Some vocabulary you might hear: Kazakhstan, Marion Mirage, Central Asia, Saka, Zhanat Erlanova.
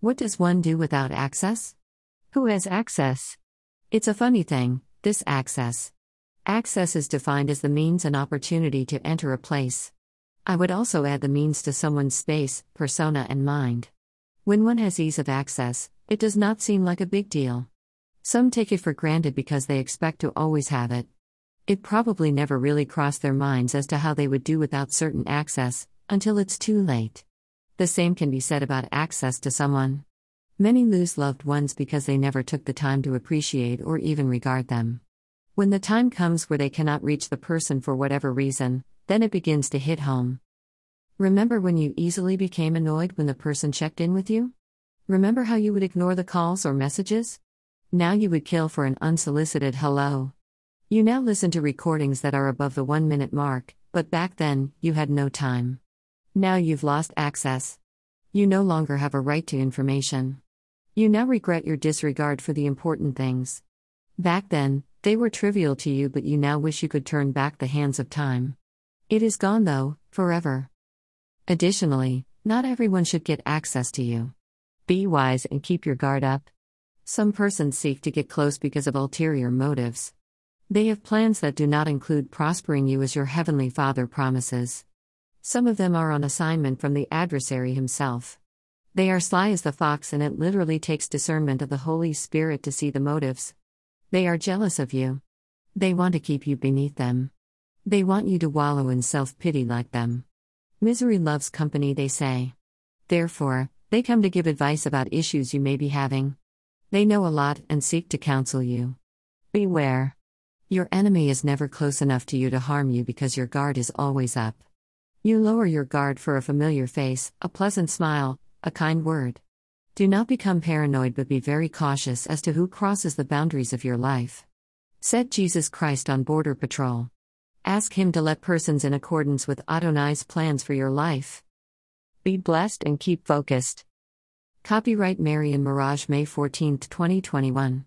What does one do without access? Who has access? It's a funny thing, this access. Access is defined as the means and opportunity to enter a place. I would also add the means to someone's space, persona, and mind. When one has ease of access, it does not seem like a big deal. Some take it for granted because they expect to always have it. It probably never really crossed their minds as to how they would do without certain access, until it's too late. The same can be said about access to someone. Many lose loved ones because they never took the time to appreciate or even regard them. When the time comes where they cannot reach the person for whatever reason, then it begins to hit home. Remember when you easily became annoyed when the person checked in with you? Remember how you would ignore the calls or messages? Now you would kill for an unsolicited hello. You now listen to recordings that are above the 1-minute mark, but back then, you had no time. Now you've lost access. You no longer have a right to information. You now regret your disregard for the important things. Back then, they were trivial to you, but you now wish you could turn back the hands of time. It is gone though, forever. Additionally, not everyone should get access to you. Be wise and keep your guard up. Some persons seek to get close because of ulterior motives. They have plans that do not include prospering you as your Heavenly Father promises. Some of them are on assignment from the adversary himself. They are sly as the fox, and it literally takes discernment of the Holy Spirit to see the motives. They are jealous of you. They want to keep you beneath them. They want you to wallow in self-pity like them. Misery loves company, they say. Therefore, they come to give advice about issues you may be having. They know a lot and seek to counsel you. Beware. Your enemy is never close enough to you to harm you because your guard is always up. You lower your guard for a familiar face, a pleasant smile, a kind word. Do not become paranoid, but be very cautious as to who crosses the boundaries of your life. Set Jesus Christ on border patrol. Ask Him to let persons in accordance with Adonai's plans for your life. Be blessed and keep focused. Copyright Marion Mirage May 14, 2021.